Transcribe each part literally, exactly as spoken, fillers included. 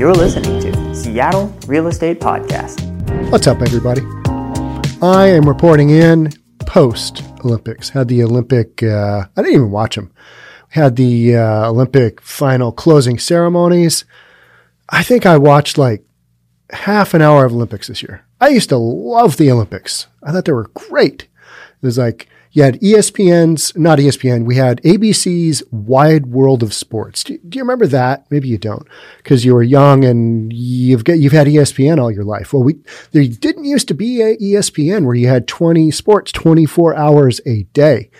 You're listening to Seattle Real Estate Podcast. What's up, everybody? I am reporting in post-Olympics. Had the Olympic, uh, I didn't even watch them. Had the uh, Olympic final closing ceremonies. I think I watched like half an hour of Olympics this year. I used to love the Olympics. I thought they were great. It was like, you had E S P N's, not E S P N, we had A B C's Wide World of Sports. Do, do you remember that? Maybe you don't, because you were young and you've got, you've had E S P N all your life. Well, we there didn't used to be a E S P N where you had twenty sports, twenty-four hours a day.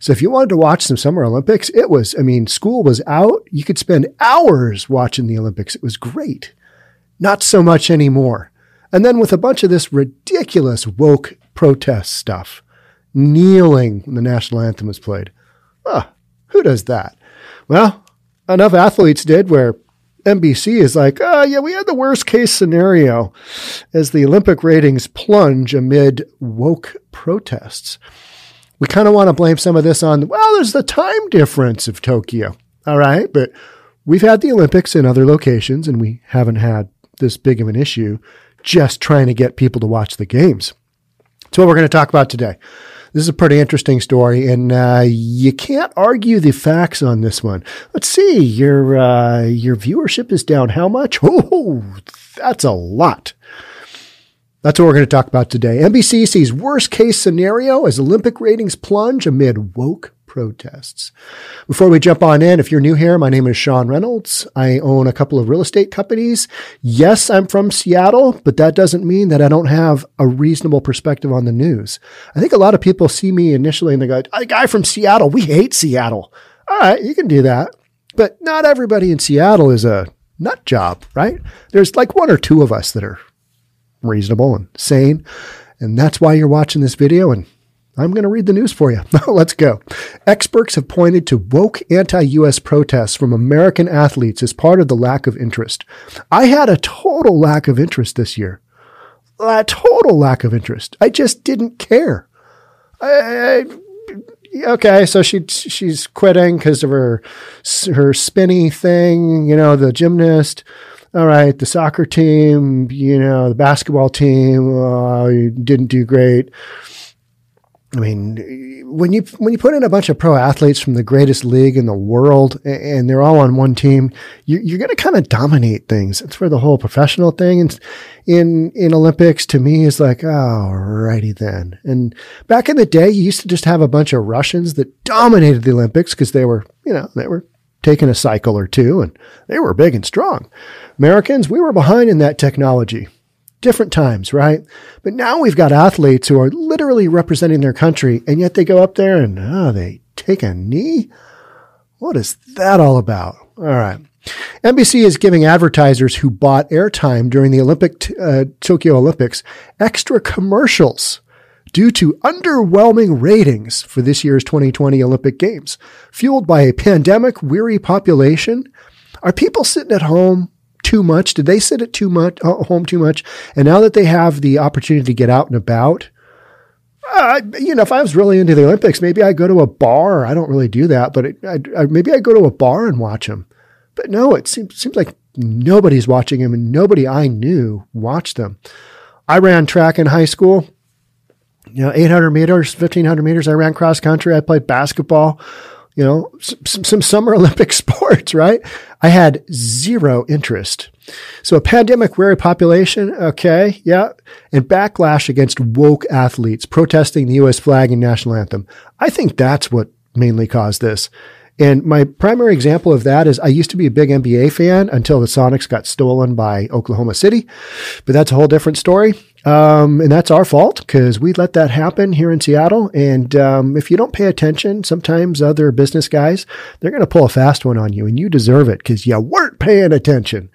So if you wanted to watch some Summer Olympics, it was, I mean, school was out. You could spend hours watching the Olympics. It was great. Not so much anymore. And then with a bunch of this ridiculous woke protest stuff, kneeling when the national anthem was played. Ah, who does that? Well, enough athletes did where N B C is like, oh, yeah, we had the worst case scenario as the Olympic ratings plunge amid woke protests. We kind of want to blame some of this on, well, there's the time difference of Tokyo. All right. But we've had the Olympics in other locations and we haven't had this big of an issue just trying to get people to watch the games. That's what we're going to talk about today. This is a pretty interesting story, and uh, you can't argue the facts on this one. Let's see, your uh, your viewership is down how much? Oh, that's a lot. That's what we're going to talk about today. N B C sees worst-case scenario as Olympic ratings plunge amid woke protests. Before we jump on in, if you're new here, my name is Sean Reynolds. I own a couple of real estate companies. Yes, I'm from Seattle, but that doesn't mean that I don't have a reasonable perspective on the news. I think a lot of people see me initially and they go, a guy from Seattle, we hate Seattle. All right, you can do that. But not everybody in Seattle is a nut job, right? There's like one or two of us that are reasonable and sane. And that's why you're watching this video, and I'm going to read the news for you. Let's go. Experts have pointed to woke anti-U S protests from American athletes as part of the lack of interest. I had a total lack of interest this year. A total lack of interest. I just didn't care. I, I, okay, so she she's quitting because of her her spinny thing, you know, the gymnast. All right, the soccer team, you know, the basketball team, uh, didn't do great. I mean, when you when you put in a bunch of pro athletes from the greatest league in the world and they're all on one team, you, you're going to kind of dominate things. That's where the whole professional thing in, in in Olympics to me is like, all righty then. And back in the day, you used to just have a bunch of Russians that dominated the Olympics because they were, you know, they were taking a cycle or two and they were big and strong. Americans, we were behind in that technology. Different times, right? But now we've got athletes who are literally representing their country, and yet they go up there and oh, they take a knee? What is that all about? All right. N B C is giving advertisers who bought airtime during the Olympic t- uh, Tokyo Olympics extra commercials due to underwhelming ratings for this year's twenty twenty Olympic Games. Fueled by a pandemic-weary population, are people sitting at home too much? Did they sit at too much home too much? And now that they have the opportunity to get out and about, uh, you know, if I was really into the Olympics, maybe I go to a bar. I don't really do that, but it, I, I, maybe I go to a bar and watch them. But no, it seems seems like nobody's watching them, and nobody I knew watched them. I ran track in high school. You know, eight hundred meters, fifteen hundred meters. I ran cross country. I played basketball. You know, some, some Summer Olympic sports, right? I had zero interest. So a pandemic-weary population, okay, yeah, and backlash against woke athletes protesting the U S flag and national anthem. I think that's what mainly caused this. And my primary example of that is I used to be a big N B A fan until the Sonics got stolen by Oklahoma City, but that's a whole different story. Um, and that's our fault because we let that happen here in Seattle. And um, if you don't pay attention, sometimes other business guys, they're going to pull a fast one on you, and you deserve it because you weren't paying attention.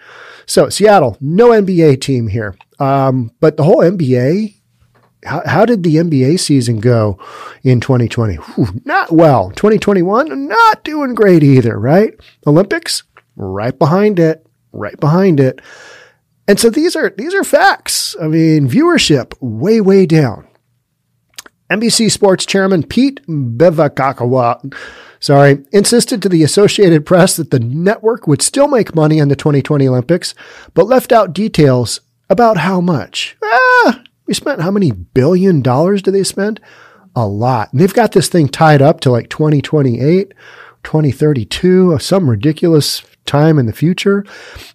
So Seattle, no N B A team here. Um, but the whole N B A, how, how did the N B A season go in twenty twenty? Whew, not well. twenty twenty-one, not doing great either, right? Olympics, right behind it, right behind it. And so these are, these are facts. I mean, viewership way, way down. N B C Sports Chairman Pete Bevakakawa, sorry, insisted to the Associated Press that the network would still make money on the twenty twenty Olympics, but left out details about how much. Ah, we spent how many billion dollars do they spend? A lot. And they've got this thing tied up to like twenty twenty-eight, twenty thirty-two, some ridiculous time in the future.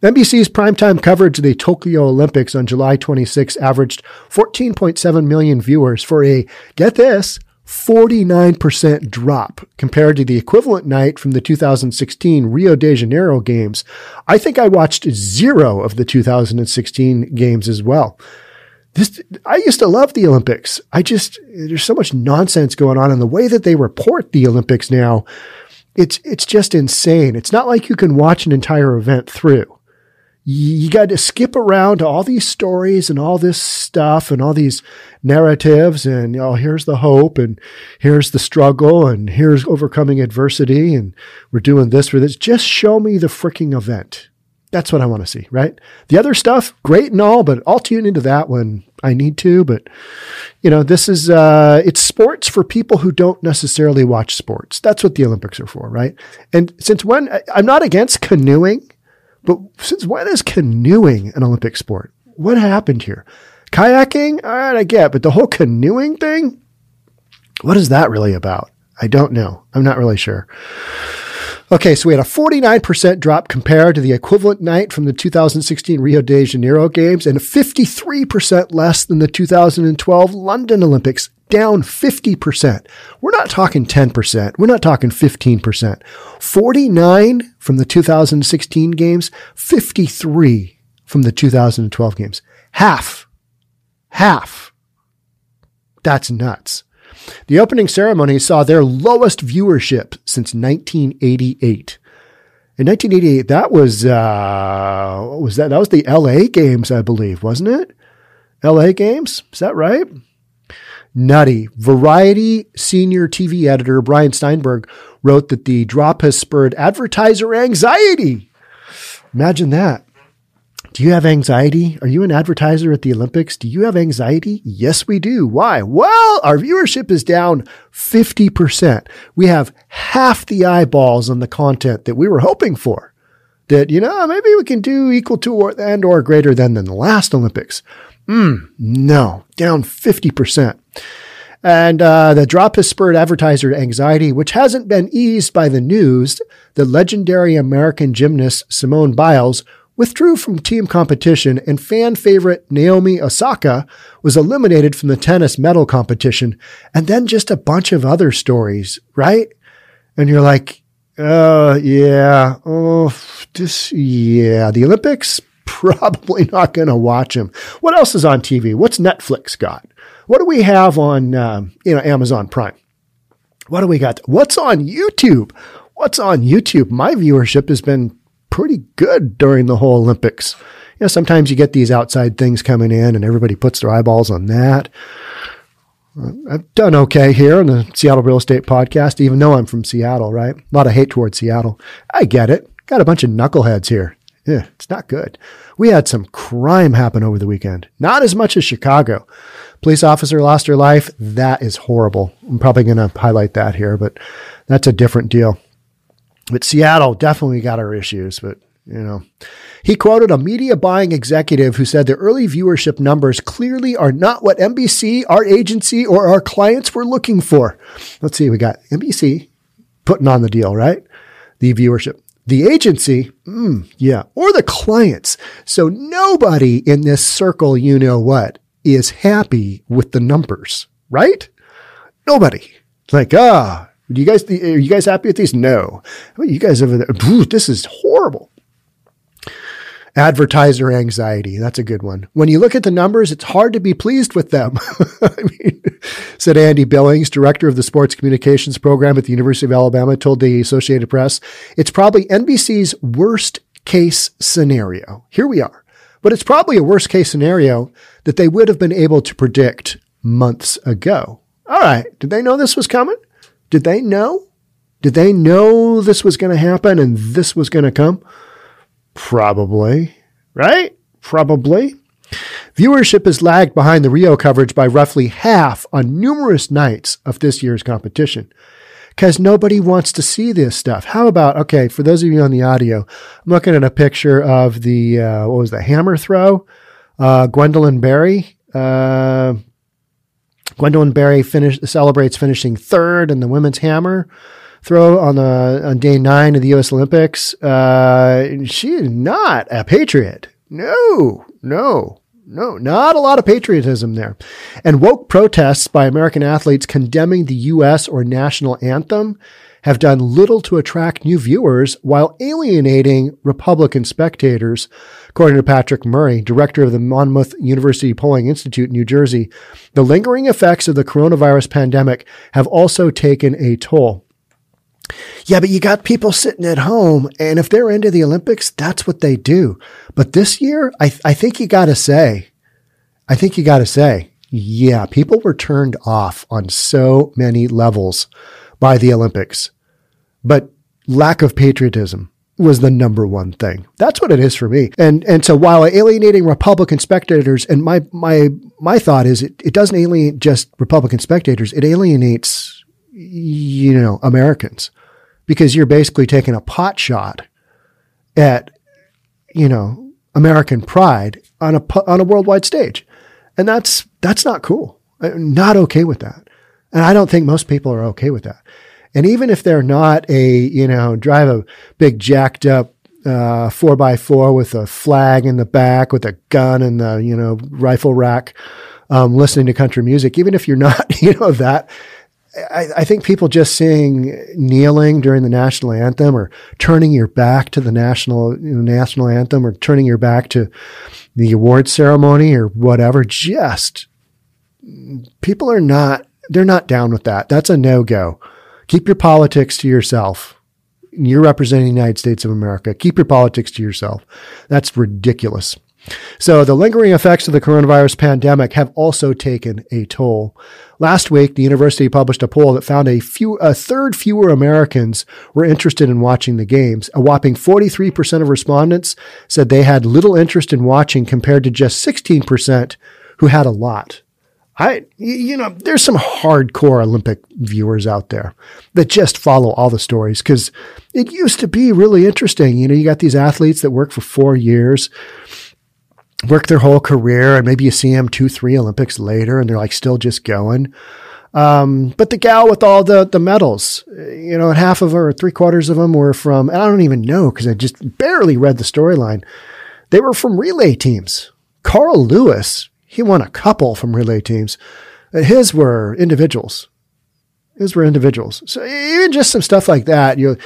N B C's primetime coverage of the Tokyo Olympics on July twenty-sixth averaged fourteen point seven million viewers for a, get this, forty-nine percent drop compared to the equivalent night from the two thousand sixteen Rio de Janeiro games. I think I watched zero of the two thousand sixteen games as well. This, I used to love the Olympics. I just, there's so much nonsense going on, and the way that they report the Olympics now, It's it's just insane. It's not like you can watch an entire event through. You got to skip around to all these stories and all this stuff and all these narratives and, oh, here's the hope and here's the struggle and here's overcoming adversity and we're doing this for this. Just show me the freaking event. That's what I want to see, right? The other stuff, great and all, but I'll tune into that when I need to. But, you know, this is, uh, it's sports for people who don't necessarily watch sports. That's what the Olympics are for, right? And since when, I'm not against canoeing, but since when is canoeing an Olympic sport? What happened here? Kayaking? All right, I get, but the whole canoeing thing, what is that really about? I don't know. I'm not really sure. Okay, so we had a forty-nine percent drop compared to the equivalent night from the two thousand sixteen Rio de Janeiro games and fifty-three percent less than the two thousand twelve London Olympics, down fifty percent. We're not talking ten percent. We're not talking fifteen percent. forty-nine from the two thousand sixteen games, fifty-three from the two thousand twelve games. Half. Half. That's nuts. The opening ceremony saw their lowest viewership since nineteen eighty-eight. In nineteen eighty-eight, that was, uh, what was that? That was the L A Games, I believe, wasn't it? L A Games? Is that right? Nutty. Variety senior T V editor Brian Steinberg wrote that the drop has spurred advertiser anxiety. Imagine that. Do you have anxiety? Are you an advertiser at the Olympics? Do you have anxiety? Yes, we do. Why? Well, our viewership is down fifty percent. We have half the eyeballs on the content that we were hoping for. That, you know, maybe we can do equal to or, and or greater than, than the last Olympics. Mm, no, down fifty percent. And uh, the drop has spurred advertiser anxiety, which hasn't been eased by the news. The legendary American gymnast Simone Biles withdrew from team competition, and fan favorite Naomi Osaka was eliminated from the tennis medal competition, and then just a bunch of other stories, right? And you're like, oh, yeah, oh, this, yeah, the Olympics, probably not going to watch them. What else is on T V? What's Netflix got? What do we have on, um, you know, Amazon Prime? What do we got? What's on YouTube? What's on YouTube? My viewership has been pretty good during the whole Olympics. You know, sometimes you get these outside things coming in and everybody puts their eyeballs on that. I've done okay here on the Seattle Real Estate Podcast, even though I'm from Seattle, right? A lot of hate towards Seattle. I get it. Got a bunch of knuckleheads here. Yeah, it's not good. We had some crime happen over the weekend. Not as much as Chicago. Police officer lost her life. That is horrible. I'm probably going to highlight that here, but that's a different deal. But Seattle definitely got our issues, but, you know. He quoted a media buying executive who said the early viewership numbers clearly are not what N B C, our agency, or our clients were looking for. Let's see, we got N B C putting on the deal, right? The viewership. The agency, mm, yeah, or the clients. So nobody in this circle, you know what, is happy with the numbers, right? Nobody. It's like, ah. Oh, Do you guys, are you guys happy with these? No. I mean, you guys over there, this is horrible. Advertiser anxiety. That's a good one. When you look at the numbers, it's hard to be pleased with them. I mean, said Andy Billings, director of the sports communications program at the University of Alabama, told the Associated Press, it's probably N B C's worst case scenario. Here we are. But it's probably a worst case scenario that they would have been able to predict months ago. All right. Did they know this was coming? Did they know? Did they know this was going to happen and this was going to come? Probably, right? Probably. Viewership has lagged behind the Rio coverage by roughly half on numerous nights of this year's competition. Because nobody wants to see this stuff. How about, okay, for those of you on the audio, I'm looking at a picture of the, uh, what was the hammer throw? Uh, Gwendolyn Berry. Uh, Gwendolyn Berry finish, celebrates finishing third in the women's hammer throw on the on day nine of the U S Olympics. Uh, she is not a patriot. No, no. No, not a lot of patriotism there. And woke protests by American athletes condemning the U S or national anthem have done little to attract new viewers while alienating Republican spectators, according to Patrick Murray, director of the Monmouth University Polling Institute in New Jersey. The lingering effects of the coronavirus pandemic have also taken a toll. Yeah, but you got people sitting at home, and if they're into the Olympics, that's what they do. But this year, I, th- I think you got to say, I think you got to say, yeah, people were turned off on so many levels by the Olympics. But lack of patriotism was the number one thing. That's what it is for me. And and so while alienating Republican spectators, and my my my thought is it, it doesn't alienate just Republican spectators, it alienates, you know, Americans. Because you're basically taking a pot shot at, you know, American pride on a on a worldwide stage, and that's that's not cool. I'm not okay with that, and I don't think most people are okay with that. And even if they're not a, you know, drive a big jacked up uh, four by four with a flag in the back, with a gun and the, you know, rifle rack, um, listening to country music, even if you're not, you know, that. I, I think people just seeing kneeling during the national anthem, or turning your back to the national you know, national anthem, or turning your back to the award ceremony or whatever, just people are not, they're not down with that. That's a no-go. Keep your politics to yourself. You're representing the United States of America. Keep your politics to yourself. That's ridiculous. So the lingering effects of the coronavirus pandemic have also taken a toll. Last week, the university published a poll that found a few, a third fewer Americans were interested in watching the games. A whopping forty-three percent of respondents said they had little interest in watching compared to just sixteen percent who had a lot. I, you know, there's some hardcore Olympic viewers out there that just follow all the stories because it used to be really interesting. You know, you got these athletes that work for four years. Work their whole career, and maybe you see them two, three Olympics later, and they're like still just going. Um, but the gal with all the the medals, you know, and half of her, or three quarters of them were from, and I don't even know because I just barely read the storyline. They were from relay teams. Carl Lewis, he won a couple from relay teams. His were individuals. His were individuals. So even just some stuff like that, you know,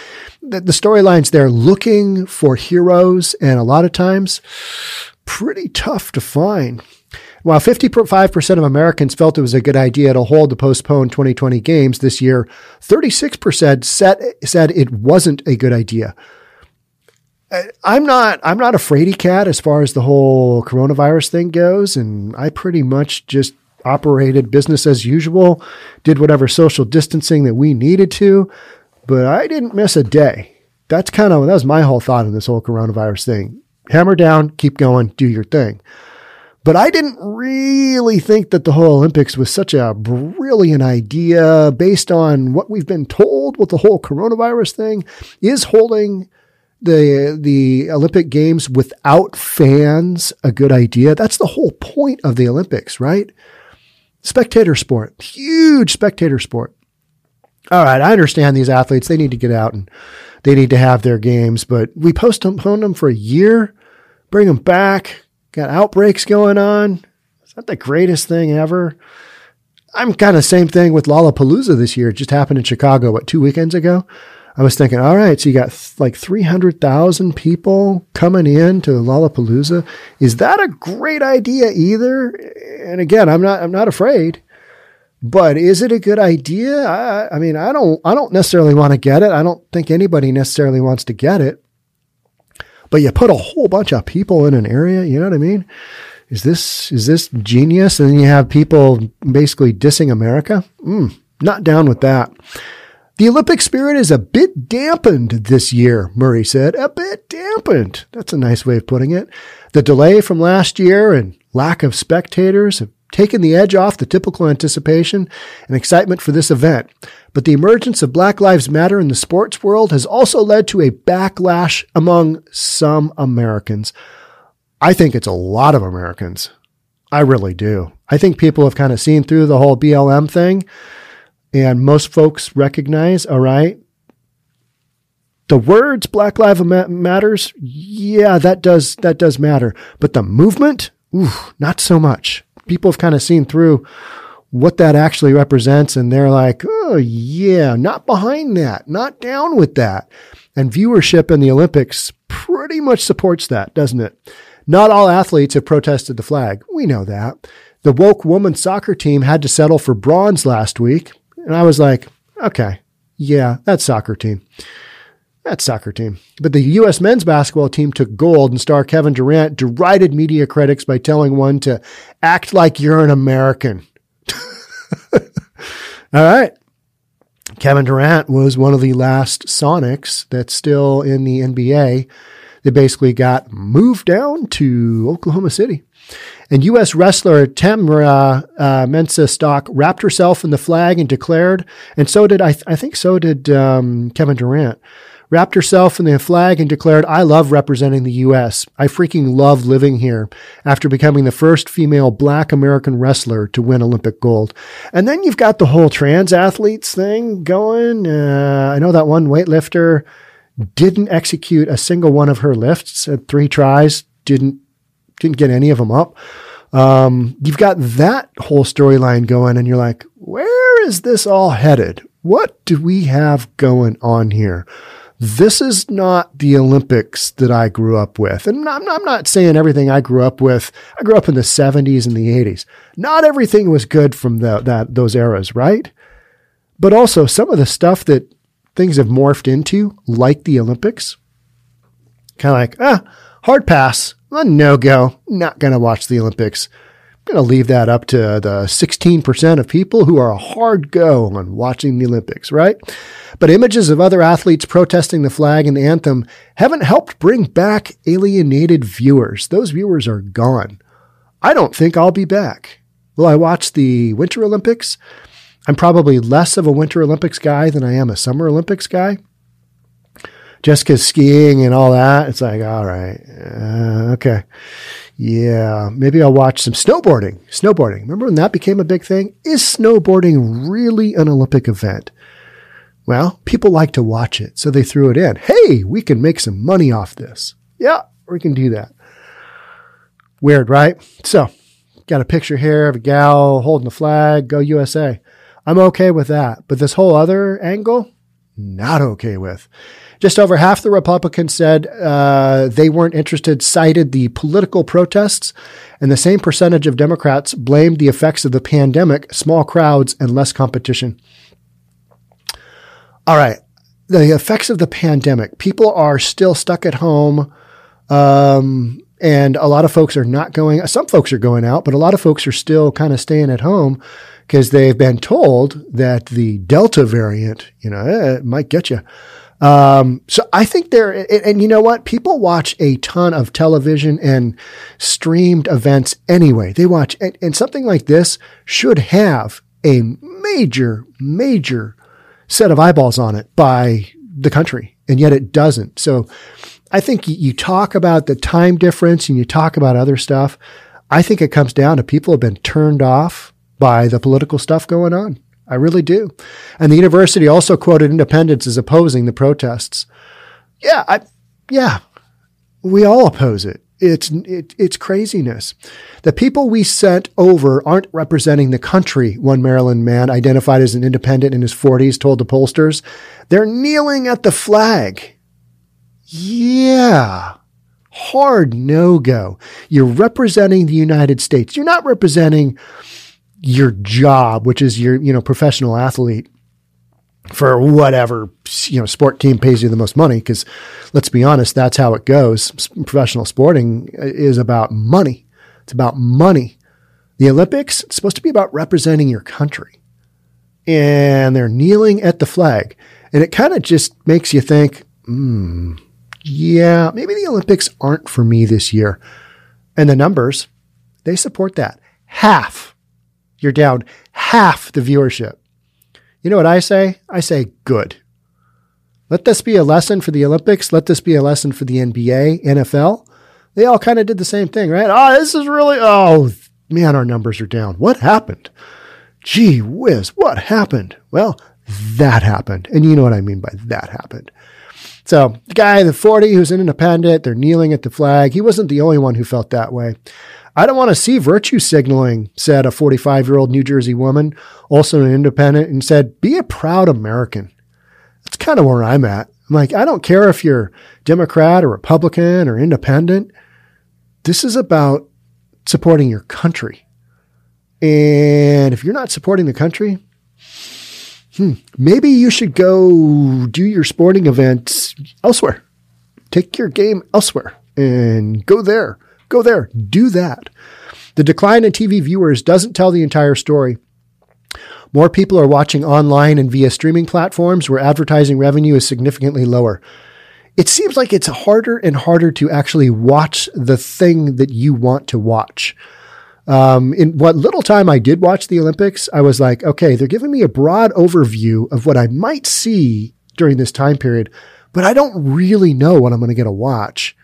the, the storylines, they're looking for heroes, and a lot of times, pretty tough to find. While fifty-five percent of Americans felt it was a good idea to hold the postponed twenty twenty games this year, thirty-six percent said, said it wasn't a good idea. I'm not, I'm not a fraidy cat as far as the whole coronavirus thing goes, and I pretty much just operated business as usual, did whatever social distancing that we needed to, but I didn't miss a day. That's kind of, that was my whole thought on this whole coronavirus thing. Hammer down, keep going, do your thing. But I didn't really think that the whole Olympics was such a brilliant idea based on what we've been told with the whole coronavirus thing. Is holding the the Olympic Games without fans a good idea? That's the whole point of the Olympics, right? Spectator sport, huge spectator sport. All right, I understand these athletes, they need to get out and they need to have their games, but we postponed them for a year, bring them back, got outbreaks going on. It's not the greatest thing ever. I'm kind of same thing with Lollapalooza this year. It just happened in Chicago, what, two weekends ago? I was thinking, all right, so you got th- like three hundred thousand people coming in to Lollapalooza. Is that a great idea either? And again, I'm not, I'm not afraid. But is it a good idea? I, I mean, I don't, I don't necessarily want to get it. I don't think anybody necessarily wants to get it, but you put a whole bunch of people in an area. You know what I mean? Is this, is this genius? And then you have people basically dissing America. Mm, not down with that. The Olympic spirit is a bit dampened this year, Murray said. A bit dampened. That's a nice way of putting it. The delay from last year and lack of spectators have taken the edge off the typical anticipation and excitement for this event. But the emergence of Black Lives Matter in the sports world has also led to a backlash among some Americans. I think it's a lot of Americans. I really do. I think people have kind of seen through the whole B L M thing, and most folks recognize, all right, the words Black Lives Matters, yeah, that does that does matter. But the movement, ooh, not so much. People have kind of seen through what that actually represents, and they're like, oh, yeah, not behind that, not down with that. And viewership in the Olympics pretty much supports that, doesn't it? Not all athletes have protested the flag. We know that. The woke women's soccer team had to settle for bronze last week. And I was like, okay, yeah, that's soccer team. That's soccer team. But the U S men's basketball team took gold, and star Kevin Durant derided media critics by telling one to act like you're an American. All right. Kevin Durant was one of the last Sonics that's still in the N B A. They basically got moved down to Oklahoma City. And U S wrestler Temra uh, Mensah Stock wrapped herself in the flag and declared, and so did, I, th- I think so did um, Kevin Durant, wrapped herself in the flag and declared, I love representing the U S. I freaking love living here, after becoming the first female Black American wrestler to win Olympic gold. And then you've got the whole trans athletes thing going. Uh, I know that one weightlifter didn't execute a single one of her lifts at three tries, didn't didn't get any of them up. Um, you've got that whole storyline going, and you're like, where is this all headed? What do we have going on here? This is not the Olympics that I grew up with. And I'm not, I'm not saying everything I grew up with. I grew up in the seventies and the eighties. Not everything was good from the, that those eras, right? But also some of the stuff that things have morphed into, like the Olympics, kind of like, ah, hard pass, a no-go, not going to watch the Olympics. I'm going to leave that up to the sixteen percent of people who are a hard go on watching the Olympics, right? But images of other athletes protesting the flag and the anthem haven't helped bring back alienated viewers. Those viewers are gone. I don't think I'll be back. Will I watch the Winter Olympics? I'm probably less of a Winter Olympics guy than I am a Summer Olympics guy. Just because skiing and all that, it's like, all right, uh, okay. Yeah, maybe I'll watch some snowboarding. Snowboarding. Remember when that became a big thing? Is snowboarding really an Olympic event? Well, people like to watch it, so they threw it in. Hey, we can make some money off this. Yeah, we can do that. Weird, right? So, got a picture here of a gal holding the flag, go U S A. I'm okay with that. But this whole other angle, not okay with. Just over half the Republicans said uh, they weren't interested, cited the political protests, and the same percentage of Democrats blamed the effects of the pandemic, small crowds, and less competition. All right. The effects of the pandemic. People are still stuck at home. Um, and a lot of folks are not going, some folks are going out, but a lot of folks are still kind of staying at home because they've been told that the Delta variant, you know, eh, it might get you. Um, so I think there, and, and you know what? People watch a ton of television and streamed events anyway. They watch, and, and something like this should have a major, major set of eyeballs on it by the country. And yet it doesn't. So I think you talk about the time difference and you talk about other stuff. I think it comes down to people have been turned off by the political stuff going on. I really do. And the university also quoted independents as opposing the protests. Yeah, I, yeah, we all oppose it. It's it, it's craziness. The people we sent over aren't representing the country, one Maryland man identified as an independent in his forties told the pollsters. They're kneeling at the flag. Yeah. Hard no-go. You're representing the United States. You're not representing your job, which is your, you know, professional athlete for whatever, you know, sport team pays you the most money. Because let's be honest, that's how it goes. Professional sporting is about money. It's about money. The Olympics, it's supposed to be about representing your country. And they're kneeling at the flag. And it kind of just makes you think, hmm, yeah, maybe the Olympics aren't for me this year. And the numbers, They support that. Half. You're down half the viewership. You know what I say? I say good. Let this be a lesson for the Olympics. Let this be a lesson for the N B A, N F L. They all kind of did the same thing, right? Oh, this is really, oh, man, our numbers are down. What happened? Gee whiz, what happened? Well, that happened. And you know what I mean by that happened. So the guy in the forty who's an independent, they're kneeling at the flag. He wasn't the only one who felt that way. I don't want to see virtue signaling, said a forty-five-year-old New Jersey woman, also an independent, and said, be a proud American. That's kind of where I'm at. I'm like, I don't care if you're Democrat or Republican or independent. This is about supporting your country. And if you're not supporting the country, hmm, maybe you should go do your sporting events elsewhere. Take your game elsewhere and go there. Go there. Do that. The decline in T V viewers doesn't tell the entire story. More people are watching online and via streaming platforms where advertising revenue is significantly lower. It seems like it's harder and harder to actually watch the thing that you want to watch. Um, in what little time I did watch the Olympics, I was like, okay, they're giving me a broad overview of what I might see during this time period, but I don't really know what I'm going to get to watch.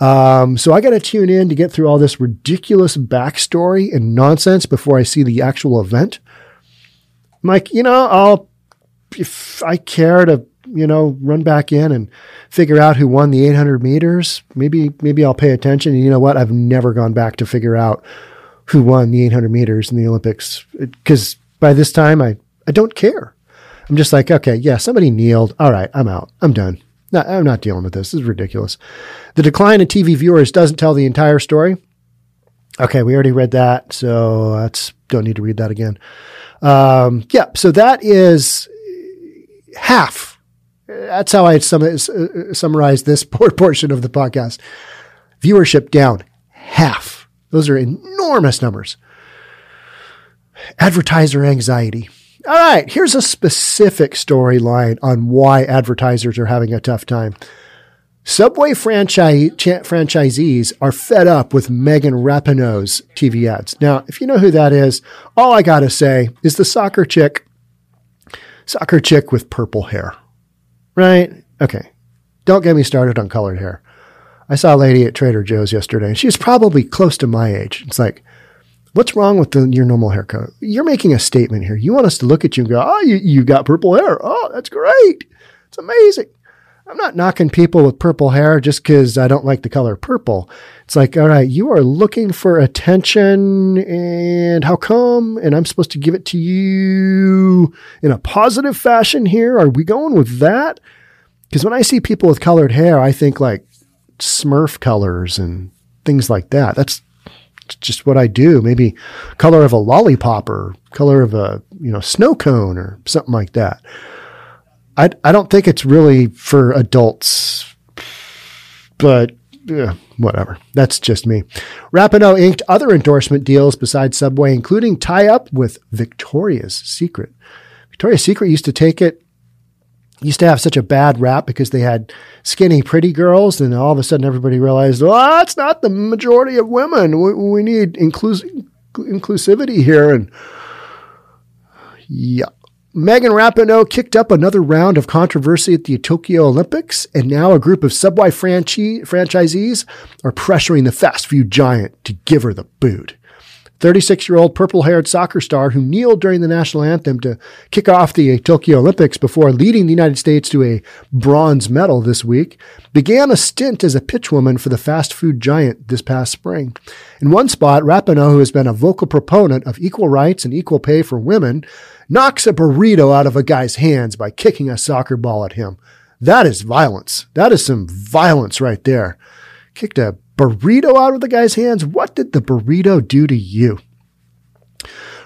Um, so I got to tune in to get through all this ridiculous backstory and nonsense before I see the actual event. I'm like, you know, I'll, if I care to, you know, run back in and figure out who won the eight hundred meters, maybe, maybe I'll pay attention. And you know what? I've never gone back to figure out who won the eight hundred meters in the Olympics. It, 'cause by this time I, I don't care. I'm just like, okay, yeah, somebody kneeled. All right. I'm out. I'm done. No, I'm not dealing with this. This is ridiculous. The decline in T V viewers doesn't tell the entire story. Okay, we already read that, so that's don't need to read that again. Um, yeah, so that is half. That's how I sum- uh, summarize this portion of the podcast. Viewership down half. Those are enormous numbers. Advertiser anxiety. All right, here's a specific storyline on why advertisers are having a tough time. Subway franchise, franchisees are fed up with Megan Rapinoe's T V ads. Now, if you know who that is, all I got to say is the soccer chick, soccer chick with purple hair, right? Okay. Don't get me started on colored hair. I saw a lady at Trader Joe's yesterday, and she was probably close to my age. It's like, what's wrong with the, your normal haircut? You're making a statement here. You want us to look at you and go, oh, you, you got purple hair. Oh, that's great. It's amazing. I'm not knocking people with purple hair just because I don't like the color purple. It's like, all right, you are looking for attention, and how come? And I'm supposed to give it to you in a positive fashion here. Are we going with that? Because when I see people with colored hair, I think like Smurf colors and things like that. That's just what I do. Maybe color of a lollipop or color of a, you know, snow cone or something like that. I, I don't think it's really for adults, but yeah, whatever. That's just me. Rapinoe inked other endorsement deals besides Subway, including tie-up with Victoria's Secret. Victoria's Secret used to take it, used to have such a bad rap because they had skinny, pretty girls, and all of a sudden everybody realized, well, oh, that's not the majority of women. We, we need inclus- inclusivity here, and yeah. Megan Rapinoe kicked up another round of controversy at the Tokyo Olympics, and now a group of Subway franchi- franchisees are pressuring the fast food giant to give her the boot. thirty-six-year-old purple-haired soccer star who kneeled during the national anthem to kick off the Tokyo Olympics before leading the United States to a bronze medal this week, began a stint as a pitchwoman for the fast food giant this past spring. In one spot, Rapinoe, who has been a vocal proponent of equal rights and equal pay for women, knocks a burrito out of a guy's hands by kicking a soccer ball at him. That is violence. That is some violence right there. Kicked a burrito out of the guy's hands? What did the burrito do to you?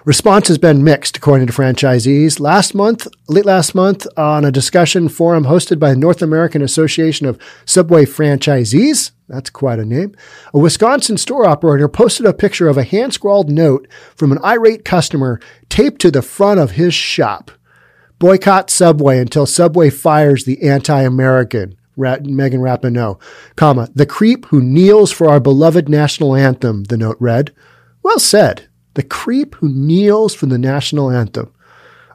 Response has been mixed, according to franchisees. Last month, late last month, on a discussion forum hosted by the North American Association of Subway Franchisees, that's quite a name, a Wisconsin store operator posted a picture of a hand-scrawled note from an irate customer taped to the front of his shop. Boycott Subway until Subway fires the anti-American. Rat, Megan Rapinoe, comma, the creep who kneels for our beloved national anthem, the note read. Well said. The creep who kneels for the national anthem.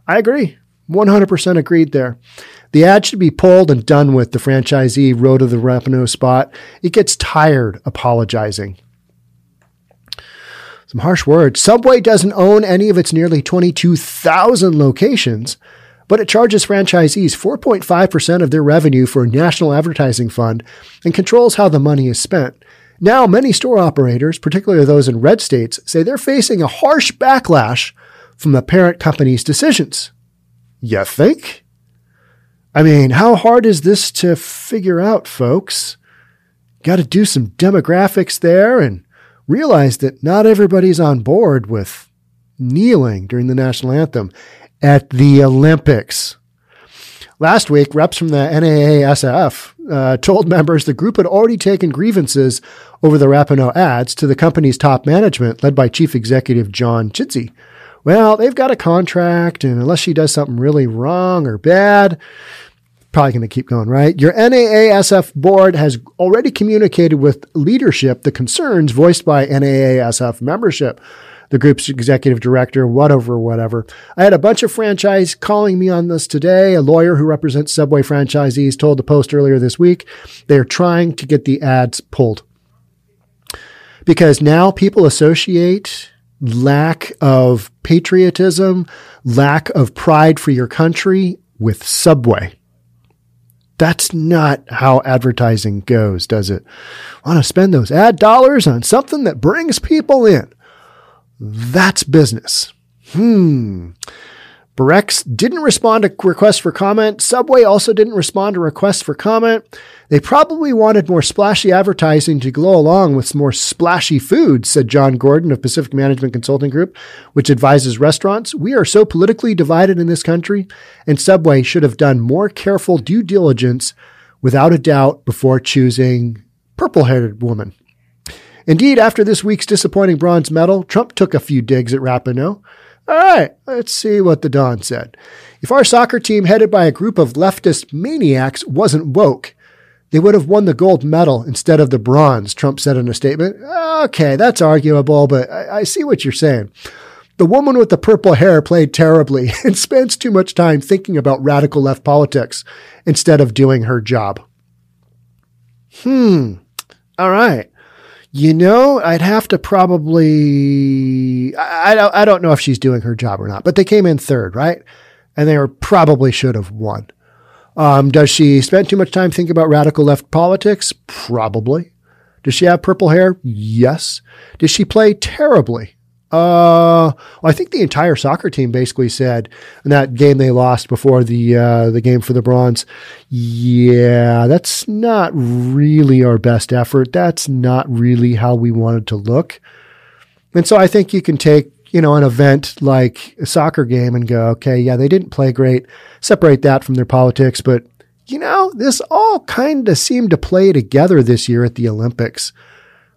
I agree. one hundred percent agreed there. The ad should be pulled and done with. The franchisee wrote of the Rapinoe spot. It gets tired apologizing. Some harsh words. Subway doesn't own any of its nearly twenty-two thousand locations, but it charges franchisees four point five percent of their revenue for a national advertising fund and controls how the money is spent. Now, many store operators, particularly those in red states, say they're facing a harsh backlash from the parent company's decisions. You think? I mean, how hard is this to figure out, folks? Got to do some demographics there and realize that not everybody's on board with kneeling during the national anthem at the Olympics. Last week, reps from the N A A S F uh, told members the group had already taken grievances over the Rapinoe ads to the company's top management, led by Chief Executive John Chitzy. Well, they've got a contract, and unless she does something really wrong or bad, probably going to keep going, right? Your N A A S F board has already communicated with leadership the concerns voiced by N A A S F membership. The group's executive director, whatever, whatever. I had a bunch of franchise calling me on this today. A lawyer who represents Subway franchisees told the Post earlier this week they're trying to get the ads pulled. Because now people associate lack of patriotism, lack of pride for your country with Subway. That's not how advertising goes, does it? Want to spend those ad dollars on something that brings people in. That's business. Hmm. Brex didn't respond to requests for comment. Subway also didn't respond to requests for comment. They probably wanted more splashy advertising to go along with some more splashy food, said John Gordon of Pacific Management Consulting Group, which advises restaurants. We are so politically divided in this country, and Subway should have done more careful due diligence without a doubt before choosing purple-headed woman. Indeed, after this week's disappointing bronze medal, Trump took a few digs at Rapinoe. All right, let's see what the Don said. If our soccer team headed by a group of leftist maniacs wasn't woke, they would have won the gold medal instead of the bronze, Trump said in a statement. Okay, that's arguable, but I, I see what you're saying. The woman with the purple hair played terribly and spends too much time thinking about radical left politics instead of doing her job. Hmm, all right. You know, I'd have to probably, I, I, I don't know if she's doing her job or not, but they came in third, right? And they were probably should have won. Um, does she spend too much time thinking about radical left politics? Probably. Does she have purple hair? Yes. Does she play terribly? Uh, well, I think the entire soccer team basically said in that game they lost before the, uh, the game for the bronze. Yeah, that's not really our best effort. That's not really how we wanted to look. And so I think you can take, you know, an event like a soccer game and go, okay, yeah, they didn't play great. Separate that from their politics. But you know, this all kind of seemed to play together this year at the Olympics,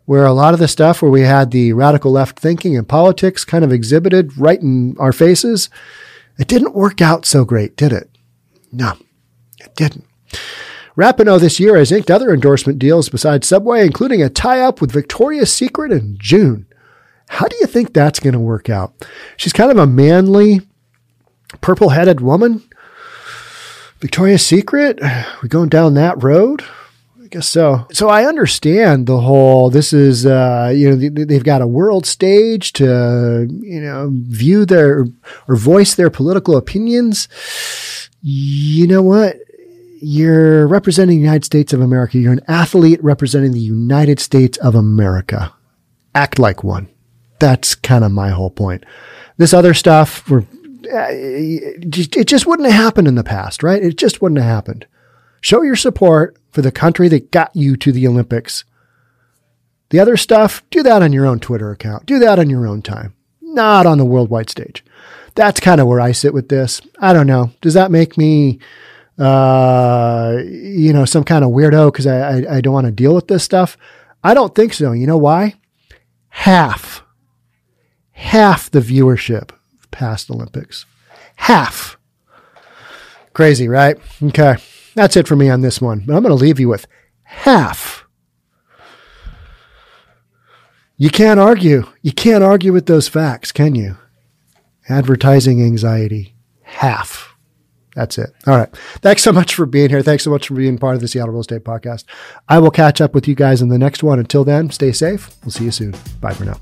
where a lot of the stuff where we had the radical left thinking and politics kind of exhibited right in our faces, it didn't work out so great, did it? No, it didn't. Rapinoe this year has inked other endorsement deals besides Subway, including a tie-up with Victoria's Secret in June. How do you think that's going to work out? She's kind of a manly, purple-headed woman. Victoria's Secret, we going down that road? Guess so. So I understand the whole, this is, uh, you know, they've got a world stage to, you know, view their or voice their political opinions. You know what? You're representing the United States of America. You're an athlete representing the United States of America. Act like one. That's kind of my whole point. This other stuff, we're, it just wouldn't have happened in the past, right? It just wouldn't have happened. Show your support for the country that got you to the Olympics. The other stuff, do that on your own Twitter account. Do that on your own time, not on the worldwide stage. That's kind of where I sit with this. I don't know. Does that make me, uh, you know, some kind of weirdo because I, I, I don't want to deal with this stuff? I don't think so. You know why? Half, half the viewership of past Olympics. Half. Crazy, right? Okay. That's it for me on this one, but I'm going to leave you with half. You can't argue. You can't argue with those facts, can you? Advertising anxiety, half. That's it. All right. Thanks so much for being here. Thanks so much for being part of the Seattle Real Estate Podcast. I will catch up with you guys in the next one. Until then, stay safe. We'll see you soon. Bye for now.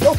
Don't